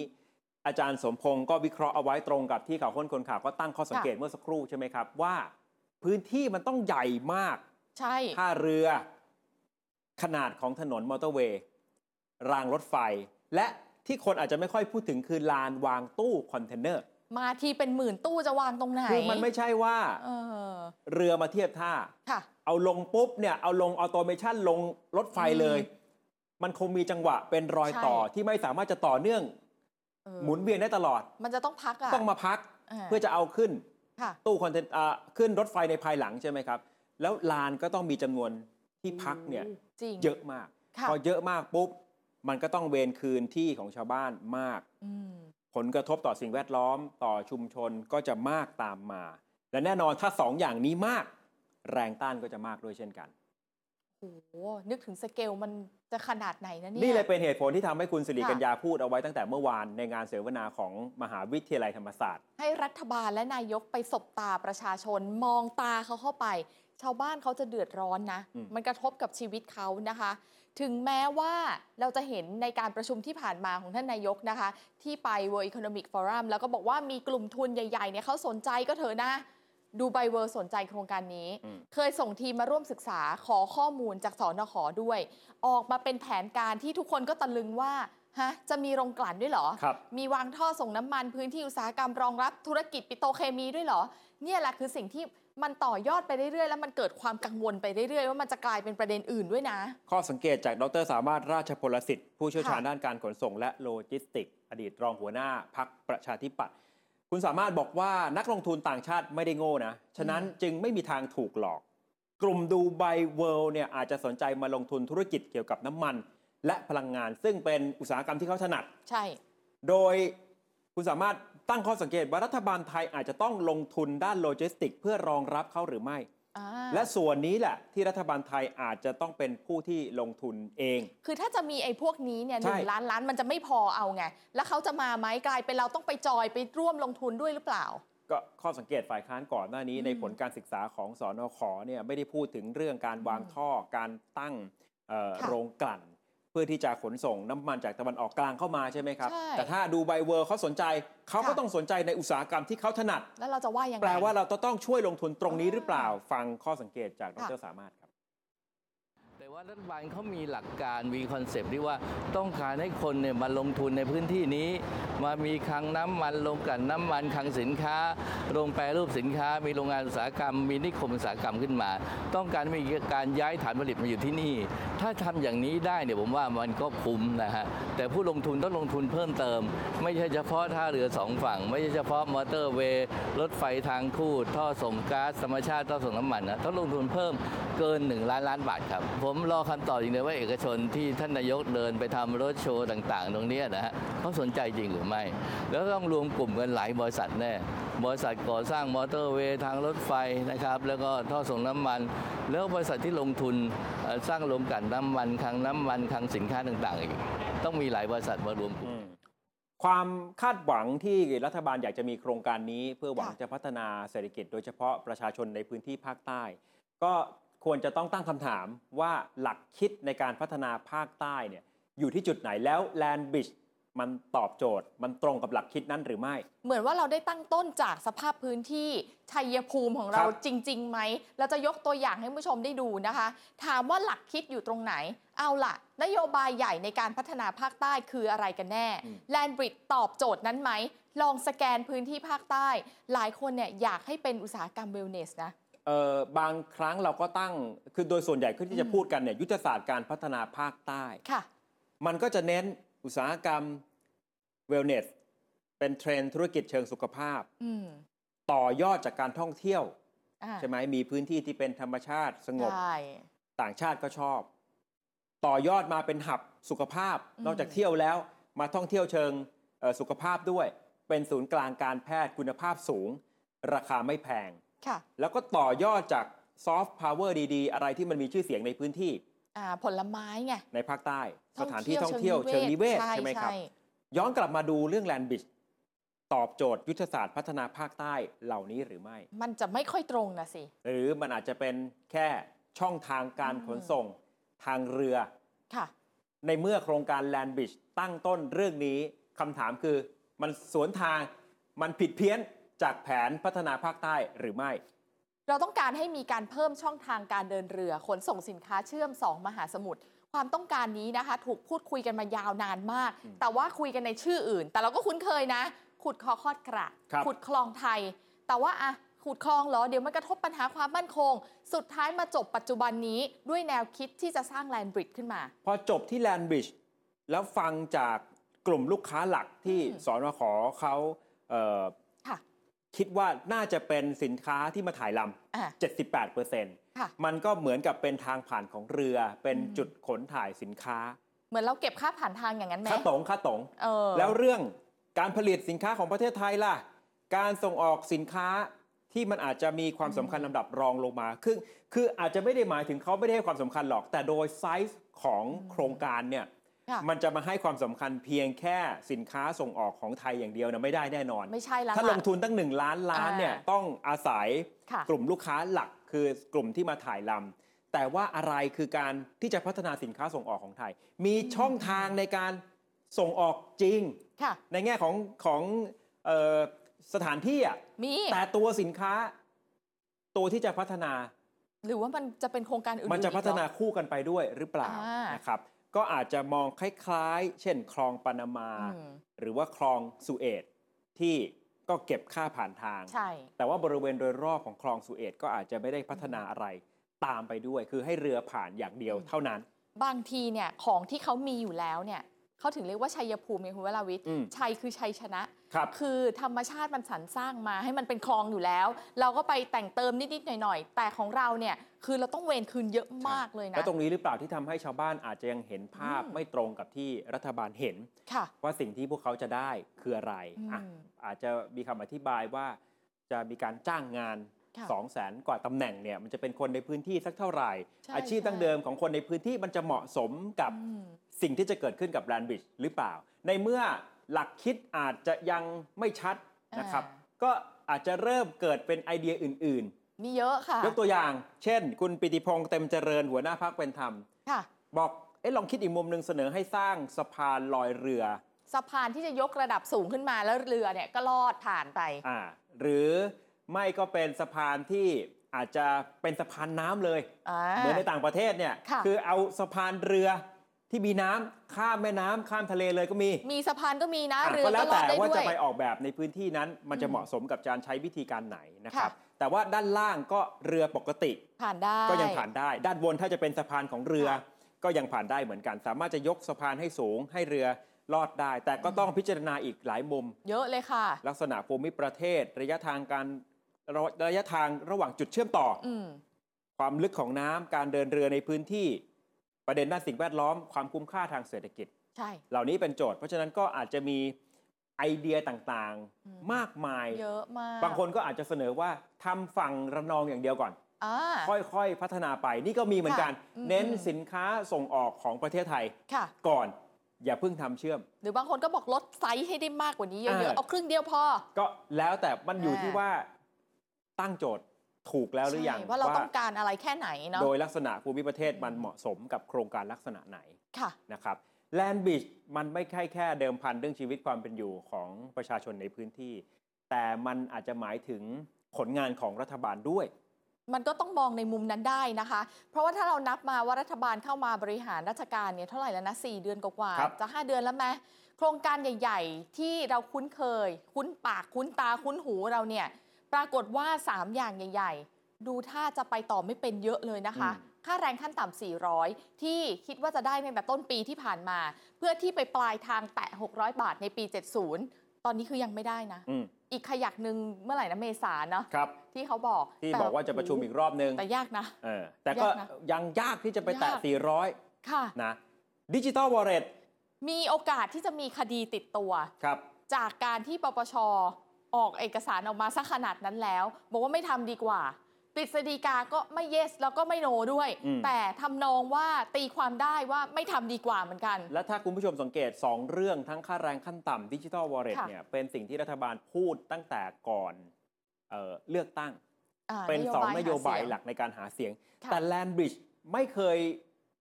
อาจารย์สมพงศ์ก็วิเคราะห์เอาไว้ตรงกับที่ข่าวค้นคนข่าวก็ตั้งข้อสังเกตเมื่อสักครู่ใช่ไหมครับว่าพื้นที่มันต้องใหญ่มากใช่ท่าเรือขนาดของถนนมอเตอร์เวย์รางรถไฟและที่คนอาจจะไม่ค่อยพูดถึงคือลานวางตู้คอนเทนเนอร์มาทีเป็นหมื่นตู้จะวางตรงไหนคือมันไม่ใช่ว่าเรือมาเทียบท่าเอาลงปุ๊บเนี่ยเอาลงออโตเมชันลงรถไฟเลยมันคงมีจังหวะเป็นรอยต่อที่ไม่สามารถจะต่อเนื่องหมุนเวียนได้ตลอดมันจะต้องพักต้องมาพักเพื่อจะเอาขึ้นตู้คอนเทนขึ้นรถไฟในภายหลังใช่ไหมครับแล้วลานก็ต้องมีจำนวนที่พักเนี่ยเยอะมากพอเยอะมากปุ๊บมันก็ต้องเวรคืนที่ของชาวบ้านมากผลกระทบต่อสิ่งแวดล้อมต่อชุมชนก็จะมากตามมาและแน่นอนถ้า2 อย่างนี้มากแรงต้านก็จะมากด้วยเช่นกันโอ้โหนึกถึงสเกลมันจะขนาดไหนนะเนี่ยนี่เลยเป็นเหตุผลที่ทำให้คุณสิริกัญญาพูดเอาไว้ตั้งแต่เมื่อวานในงานเสวนาของมหาวิทยาลัยธรรมศาสตร์ให้รัฐบาลและนายกไปสบตาประชาชนมองตาเขาเข้าไปชาวบ้านเขาจะเดือดร้อนนะมันกระทบกับชีวิตเขานะคะถึงแม้ว่าเราจะเห็นในการประชุมที่ผ่านมาของท่านนายกนะคะที่ไป World Economic Forum แล้วก็บอกว่ามีกลุ่มทุนใหญ่ๆเนี่ยเขาสนใจก็เถอะนะดูไบเวิร์สนใจโครงการนี้เคยส่งทีมมาร่วมศึกษาขอข้อมูลจากสนข.ด้วยออกมาเป็นแผนการที่ทุกคนก็ตะลึงว่าฮะจะมีโรงกลั่นด้วยเหรอมีวางท่อส่งน้ำมันพื้นที่อุตสาหกรรมรองรับธุรกิจปิโตรเคมีด้วยเหรอเนี่ยแหละคือสิ่งที่มันต่อยอดไปเรื่อยๆแล้วมันเกิดความกังวลไปเรื่อยๆว่ามันจะกลายเป็นประเด็นอื่นด้วยนะข้อสังเกตจากดร.สามารถราชพลสิทธิ์ผู้เชี่ยวชาญด้านการขนส่งและโลจิสติกส์อดีตรองหัวหน้าพรรคประชาธิปัตย์คุณสามารถบอกว่านักลงทุนต่างชาติไม่ได้โง่นะฉะนั้นจึงไม่มีทางถูกหลอกกลุ่มดูไบเวิลด์เนี่ยอาจจะสนใจมาลงทุนธุรกิจเกี่ยวกับน้ำมันและพลังงานซึ่งเป็นอุตสาหกรรมที่เขาถนัดใช่โดยคุณสามารถตั้งข้อสังเกตว่ารัฐบาลไทยอาจจะต้องลงทุนด้านโลจิสติกเพื่อรองรับเขาหรือไม่และส่วนนี้แหละที่รัฐบาลไทยอาจจะต้องเป็นผู้ที่ลงทุนเองคือถ้าจะมีไอ้พวกนี้เนี่ย1 ล้านล้านมันจะไม่พอเอาไงแล้วเขาจะมาไหมกลายเป็นเราต้องไปจอยไปร่วมลงทุนด้วยหรือเปล่าก็ข้อสังเกตฝ่ายค้านก่อนหน้านี้ในผลการศึกษาของสนข.เนี่ยไม่ได้พูดถึงเรื่องการวางท่อการตั้งโรงกลั่นเพื่อที่จะขนส่งน้ำมันจากตะวันออกกลางเข้ามาใช่ไหมครับแต่ถ้าดูไบเวิร์เขาสนใจเขาก็ต้องสนใจในอุตสาหกรรมที่เขาถนัดแล้วเราจะว่ายังไงแปลว่าเราต้องช่วยลงทุนตรงนี้หรือเปล่าฟังข้อสังเกตจากดร.สามารถครับ ว่ารัฐบาลเขามีหลักการมีคอนเซปต์ที่ว่าต้องการให้คนเนี่ยมาลงทุนในพื้นที่นี้มามีคลังน้ำมันโรงกลั่นน้ำมันคลังสินค้าโรงแปรรูปสินค้ามีโรงงานอุตสาหกรรมมีนิคมอุตสาหกรรมขึ้นมาต้องการมีการย้ายฐานผลิตมาอยู่ที่นี่ถ้าทำอย่างนี้ได้เนี่ยผมว่ามันก็คุ้มนะฮะแต่ผู้ลงทุนต้องลงทุนเพิ่มเติมไม่ใช่เฉพาะท่าเรือสองฝั่งไม่ใช่เฉพาะมอเตอร์เวย์รถไฟทางคู่ท่อส่งก๊าซธรรมชาติท่อส่งน้ำมันนะต้องลงทุนเพิ่มเกิน1ล้านล้านบาทครับผมรอคำตอบอย่างเดียวว่าเอกชนที่ท่านนายกเดินไปทำรถโชว์ต่างๆตรงนี้นะฮะเขาสนใจจริงหรือไม่แล้วต้องรวมกลุ่มกันหลายบริษัทแน่บริษัทก่อสร้างมอเตอร์เวย์ทางรถไฟนะครับแล้วก็ท่อส่งน้ำมันแล้วบริษัทที่ลงทุนสร้างโรงกลั่นน้ำมันคลังน้ำมันคลังสินค้าต่างๆอีกต้องมีหลายบริษัทมารวมกลุ่มความคาดหวังที่รัฐบาลอยากจะมีโครงการนี้เพื่อหวังจะพัฒนาเศรษฐกิจโดยเฉพาะประชาชนในพื้นที่ภาคใต้ก็ควรจะต้องตั้งคำถามว่าหลักคิดในการพัฒนาภาคใต้เนี่ยอยู่ที่จุดไหนแล้วแลนด์บริดจ์มันตอบโจทย์มันตรงกับหลักคิดนั้นหรือไม่เหมือนว่าเราได้ตั้งต้นจากสภาพพื้นที่ชัยภูมิของเราจริงๆไหมเราจะยกตัวอย่างให้ผู้ชมได้ดูนะคะถามว่าหลักคิดอยู่ตรงไหนเอาล่ะนโยบายใหญ่ในการพัฒนาภาคใต้คืออะไรกันแน่แลนด์บริดจ์ตอบโจทย์นั้นไหมลองสแกนพื้นที่ภาคใต้หลายคนเนี่ยอยากให้เป็นอุตสาหกรรมเวลเนสนะบางครั้งเราก็ตั้งคือโดยส่วนใหญ่ก็ที่จะพูดกันเนี่ยยุทธศาสตร์การพัฒนาภาคใต้ค่ะมันก็จะเน้นอุตสาหกรรมเวลเนสเป็นเทรนด์ธุรกิจเชิงสุขภาพต่อยอดจากการท่องเที่ยวใช่ไหมมีพื้นที่ที่เป็นธรรมชาติสงบต่างชาติก็ชอบต่อยอดมาเป็นหับสุขภาพนอกจากเที่ยวแล้วมาท่องเที่ยวเชิงสุขภาพด้วยเป็นศูนย์กลางการแพทย์คุณภาพสูงราคาไม่แพงแล้วก็ต่อยอดจากซอฟต์พาวเวอร์ดีๆอะไรที่มันมีชื่อเสียงในพื้นที่ผลไม้ไงในภาคใต้สถานที่ท่องเที่ยวเชิงนิเวศใช่ไหมครับย้อนกลับมาดูเรื่องแลนด์บริดจ์ตอบโจทย์ยุทธศาสตร์พัฒนาภาคใต้เหล่านี้หรือไม่มันจะไม่ค่อยตรงนะสิหรือมันอาจจะเป็นแค่ช่องทางการขนส่งทางเรือค่ะในเมื่อโครงการแลนด์บริดจ์ตั้งต้นเรื่องนี้คำถามคือมันสวนทางมันผิดเพี้ยนจากแผนพัฒนาภาคใต้หรือไม่เราต้องการให้มีการเพิ่มช่องทางการเดินเรือขนส่งสินค้าเชื่อม2มหาสมุทรความต้องการนี้นะคะถูกพูดคุยกันมายาวนานมากแต่ว่าคุยกันในชื่ออื่นแต่เราก็คุ้นเคยนะขุดคอคอดกระขุดคลองไทยแต่ว่าอะขุดคลองเหรอเดี๋ยวมันกระทบปัญหาความมั่นคงสุดท้ายมาจบปัจจุบันนี้ด้วยแนวคิดที่จะสร้างแลนด์บริดจ์ขึ้นมาพอจบที่แลนด์บริดจ์แล้วฟังจากกลุ่มลูกค้าหลักที่สนข.เขาคิดว่าน่าจะเป็นสินค้าที่มาถ่ายลำ 78% มันก็เหมือนกับเป็นทางผ่านของเรือเป็นจุดขนถ่ายสินค้าเหมือนเราเก็บค่าผ่านทางอย่างนั้นไหมค่าตรงแล้วเรื่องการผลิตสินค้าของประเทศไทยล่ะการส่งออกสินค้าที่มันอาจจะมีความสำคัญลำดับรองลงมาคืออาจจะไม่ได้หมายถึงเขาไม่ได้ให้ความสำคัญหรอกแต่โดยไซส์ของโครงการเนี่ยมันจะมาให้ความสำคัญเพียงแค่สินค้าส่งออกของไทยอย่างเดียวนะไม่ได้แน่นอนไม่ใช่แล้วถ้าลงทุนตั้ง1ล้านล้านเนี่ยต้องอาศัยกลุ่มลูกค้าหลักคือกลุ่มที่มาถ่ายลำแต่ว่าอะไรคือการที่จะพัฒนาสินค้าส่งออกของไทยมีช่องทางในการส่งออกจริงในแง่ของสถานที่อ่ะแต่ตัวสินค้าตัวที่จะพัฒนาหรือว่ามันจะเป็นโครงการอื่นมันจะพัฒนาคู่กันไปด้วยหรือเปล่านะครับก็อาจจะมองคล้ายๆเช่นคลองปานามาหรือว่าคลองสุเอซที่ก็เก็บค่าผ่านทางแต่ว่าบริเวณโดยรอบของคลองสุเอซก็อาจจะไม่ได้พัฒนาอะไรตามไปด้วยคือให้เรือผ่านอย่างเดียวเท่านั้นบางทีเนี่ยของที่เขามีอยู่แล้วเนี่ยเขาถึงเรียกว่าชัยภูมิไงคุณวราวิทย์ชัยคือชัยชนะ คือธรรมชาติมันสรรสร้างมาให้มันเป็นคลองอยู่แล้วเราก็ไปแต่งเติมนิดๆหน่อยๆแต่ของเราเนี่ยคือเราต้องเวรคืนเยอะมากเลยนะแล้วตรงนี้หรือเปล่าที่ทำให้ชาวบ้านอาจจะยังเห็นภาพไม่ตรงกับที่รัฐบาลเห็นว่าสิ่งที่พวกเขาจะได้คืออะไรอาจจะมีคำอธิบายว่าจะมีการจ้างงาน200,000 กว่าตำแหน่งเนี่ยมันจะเป็นคนในพื้นที่สักเท่าไหร่อาชีพดั้งเดิมของคนในพื้นที่มันจะเหมาะสมกับสิ่งที่จะเกิดขึ้นกับแลนด์บริดจ์หรือเปล่าในเมื่อหลักคิดอาจจะยังไม่ชัดนะครับก็อาจจะเริ่มเกิดเป็นไอเดียอื่นๆมีเยอะค่ะยกตัวอย่างเช่นคุณปิติพงษ์เต็มเจริญหัวหน้าพรรคเป็นธรรมบอกลองคิดอีกมุมนึงเสนอให้สร้างสะพานลอยเรือสะพานที่จะยกระดับสูงขึ้นมาแล้วเรือเนี่ยก็ลอดผ่านไปหรือไม่ก็เป็นสะพานที่ อาจจะเป็นสะพานน้ำเลยเหมือนในต่างประเทศเนี่ยคือเอาสะพานเรือที่มีน้ำข้ามแม่น้ำข้ามทะเลเลยก็มีสะพานก็มีนะเรือก็แล้วแต่ว่าจะไปออกแบบในพื้นที่นั้นมันจะเหมาะสมกับการใช้วิธีการไหนนะครับแต่ว่าด้านล่างก็เรือปกติผ่านได้ก็ยังผ่านได้ด้านบนถ้าจะเป็นสะพานของเรือก็ยังผ่านได้เหมือนกันสามารถจะยกสะพานให้สูงให้เรือลอดได้แต่ก็ต้องพิจารณาอีกหลายมุมเยอะเลยค่ะลักษณะภูมิประเทศระยะทางระหว่างจุดเชื่อมต่อความลึกของน้ำการเดินเรือในพื้นที่ประเด็นด้านสิ่งแวดล้อมความคุ้มค่าทางเศรษฐกิจใช่เหล่านี้เป็นโจทย์เพราะฉะนั้นก็อาจจะมีไอเดียต่างๆมากมายเยอะมากบางคนก็อาจจะเสนอว่าทำฝั่งระนองอย่างเดียวก่อนค่อยๆพัฒนาไปนี่ก็มีเหมือนกันเน้นสินค้าส่งออกของประเทศไทยก่อนอย่าเพิ่งทำเชื่อมหรือบางคนก็บอกลดไซส์ให้ได้มากกว่านี้เยอะๆเอาครึ่งเดียวพอก็แล้วแต่มันอยู่ที่ว่าตั้งโจทย์ถูกแล้วหรือยังว่าเราต้องการอะไรแค่ไหนเนาะโดยลักษณะภูมิประเทศมันเหมาะสมกับโครงการลักษณะไหนนะครับแลนด์บริดจ์มันไม่ใช่แค่เดิมพันเรื่องชีวิตความเป็นอยู่ของประชาชนในพื้นที่แต่มันอาจจะหมายถึงผลงานของรัฐบาลด้วยมันก็ต้องมองในมุมนั้นได้นะคะเพราะว่าถ้าเรานับมาว่ารัฐบาลเข้ามาบริหารราชการเนี่ยเท่าไหร่แล้วนะ4เดือนกว่าๆจะ5 เดือนแล้วไหมโครงการใหญ่ๆที่เราคุ้นเคยคุ้นปากคุ้นตาคุ้นหูเราเนี่ยปรากฏว่า3อย่างใหญ่ๆดูถ้าจะไปต่อไม่เป็นเยอะเลยนะคะค่าแรงขั้นต่ำ400ที่คิดว่าจะได้ในแบบต้นปีที่ผ่านมาเพื่อที่ไปปลายทางแตะ600บาทในปี70ตอนนี้คือยังไม่ได้นะอีกขยักหนึ่งเมื่อไหร่นะเมษาเนาะที่เขาบอกว่าจะประชุมอีกรอบนึงแต่ยากนะแต่ก็ยังยากที่จะไปแตะ400ค่ะนะดิจิตอลวอลเล็ตมีโอกาสที่จะมีคดีติดตัวจากการที่ปปช.ออกเอกสารออกมาสักขนาดนั้นแล้วบอกว่าไม่ทำดีกว่ากฤษฎีกาก็ไม่ yes แล้วก็ไม่ no ด้วยแต่ทำนองว่าตีความได้ว่าไม่ทำดีกว่าเหมือนกันและถ้าคุณผู้ชมสังเกต2เรื่องทั้งค่าแรงขั้นต่ำดิจิทัลวอลเล็ตเนี่ยเป็นสิ่งที่รัฐบาลพูดตั้งแต่ก่อนเลือกตั้งเป็น2นโยบายหลักในการหาเสียงแต่แลนด์บริดจ์ไม่เคย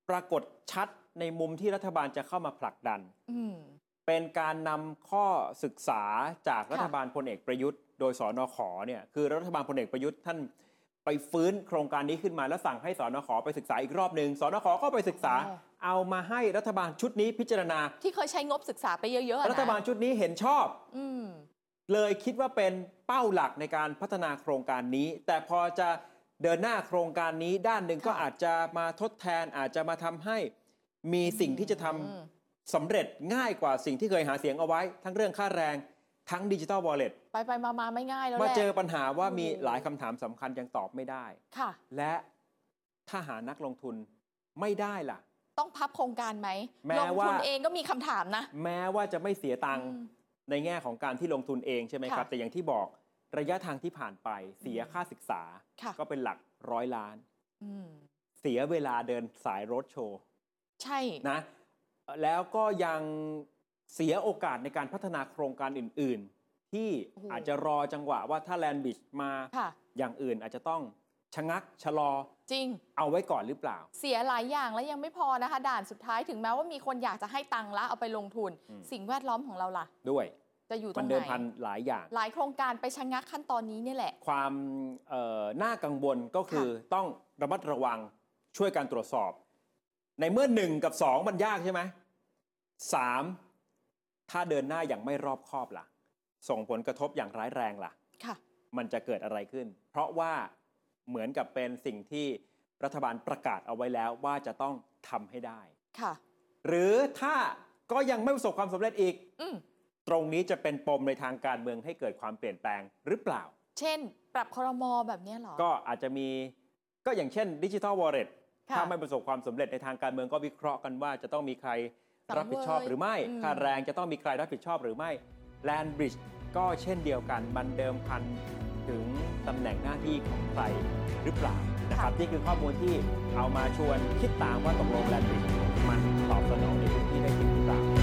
ปรากฏชัดในมุมที่รัฐบาลจะเข้ามาผลักดันเป็นการนำข้อศึกษาจากรัฐบาลพลเอกประยุทธ์โดยสนข.เนี่ยคือรัฐบาลพลเอกประยุทธ์ท่านไปฟื้นโครงการนี้ขึ้นมาแล้วสั่งให้สนข.ไปศึกษาอีกรอบหนึ่งสนข.ก็ไปศึกษาเอามาให้รัฐบาลชุดนี้พิจารณาที่เคยใช้งบศึกษาไปเยอะๆรัฐบาลชุดนี้เห็นชอบเลยคิดว่าเป็นเป้าหลักในการพัฒนาโครงการนี้แต่พอจะเดินหน้าโครงการนี้ด้านหนึ่งก็อาจจะมาทดแทนอาจจะมาทำให้มีสิ่งที่จะทำสำเร็จง่ายกว่าสิ่งที่เคยหาเสียงเอาไว้ทั้งเรื่องค่าแรงทั้งดิจิทัลวอลเล็ตไปมาไม่ง่ายแล้วแหละมาเจอปัญหาว่ามีหลายคำถามสำคัญยังตอบไม่ได้ค่ะและถ้าหานักลงทุนไม่ได้ล่ะต้องพับโครงการไหมลงทุนเองก็มีคำถามนะแม้ว่าจะไม่เสียตังค์ในแง่ของการที่ลงทุนเองใช่ไหมครับแต่อย่างที่บอกระยะทางที่ผ่านไปเสียค่าศึกษาก็เป็นหลัก100 ล้านเสียเวลาเดินสายรถโชว์ใช่นะแล้วก็ยังเสียโอกาสในการพัฒนาโครงการอื่นๆที่อาจจะรอจังหวะว่าถ้าแลนด์บริดจ์มาอย่างอื่นอาจจะต้องชะงักชะลอจริงเอาไว้ก่อนหรือเปล่าเสียหลายอย่างแล้วยังไม่พอนะคะด่านสุดท้ายถึงแม้ว่ามีคนอยากจะให้ตังค์ละเอาไปลงทุนสิ่งแวดล้อมของเราล่ะด้วยจะอยู่ตรงไหนมันเดิมพันหลายอย่างหลายโครงการไปชะงักขั้นตอนนี้นี่แหละความน่ากังวลก็คือต้องระมัดระวังช่วยการตรวจสอบในเมื่อ1กับ2มันยากใช่ไหม3ถ้าเดินหน้าอย่างไม่รอบคอบล่ะส่งผลกระทบอย่างร้ายแรงล่ะค่ะมันจะเกิดอะไรขึ้นเพราะว่าเหมือนกับเป็นสิ่งที่รัฐบาลประกาศเอาไว้แล้วว่าจะต้องทำให้ได้ค่ะหรือถ้าก็ยังไม่ประสบความสำเร็จอีกตรงนี้จะเป็นปมในทางการเมืองให้เกิดความเปลี่ยนแปลงหรือเปล่าเช่นปรับครม.แบบนี้หรอก็อาจจะมีก็อย่างเช่นดิจิทัลวอลเล็ตถ้าไม่ประสบความสำเร็จในทางการเมืองก็วิเคราะห์กันว่าจะต้องมีใครรับผิดชอบหรือไม่ค่าแรงจะต้องมีใครรับผิดชอบหรือไม่แลนด์บริดจ์ก็เช่นเดียวกันมันเดิมพันถึงตำแหน่งหน้าที่ของใครหรือเปล่านะครับนี่คือข้อมูลที่เอามาชวนคิดตามว่าตกลงแลนด์บริดจ์มันตอบสนองในพื้นที่ได้จริงหรือเปล่า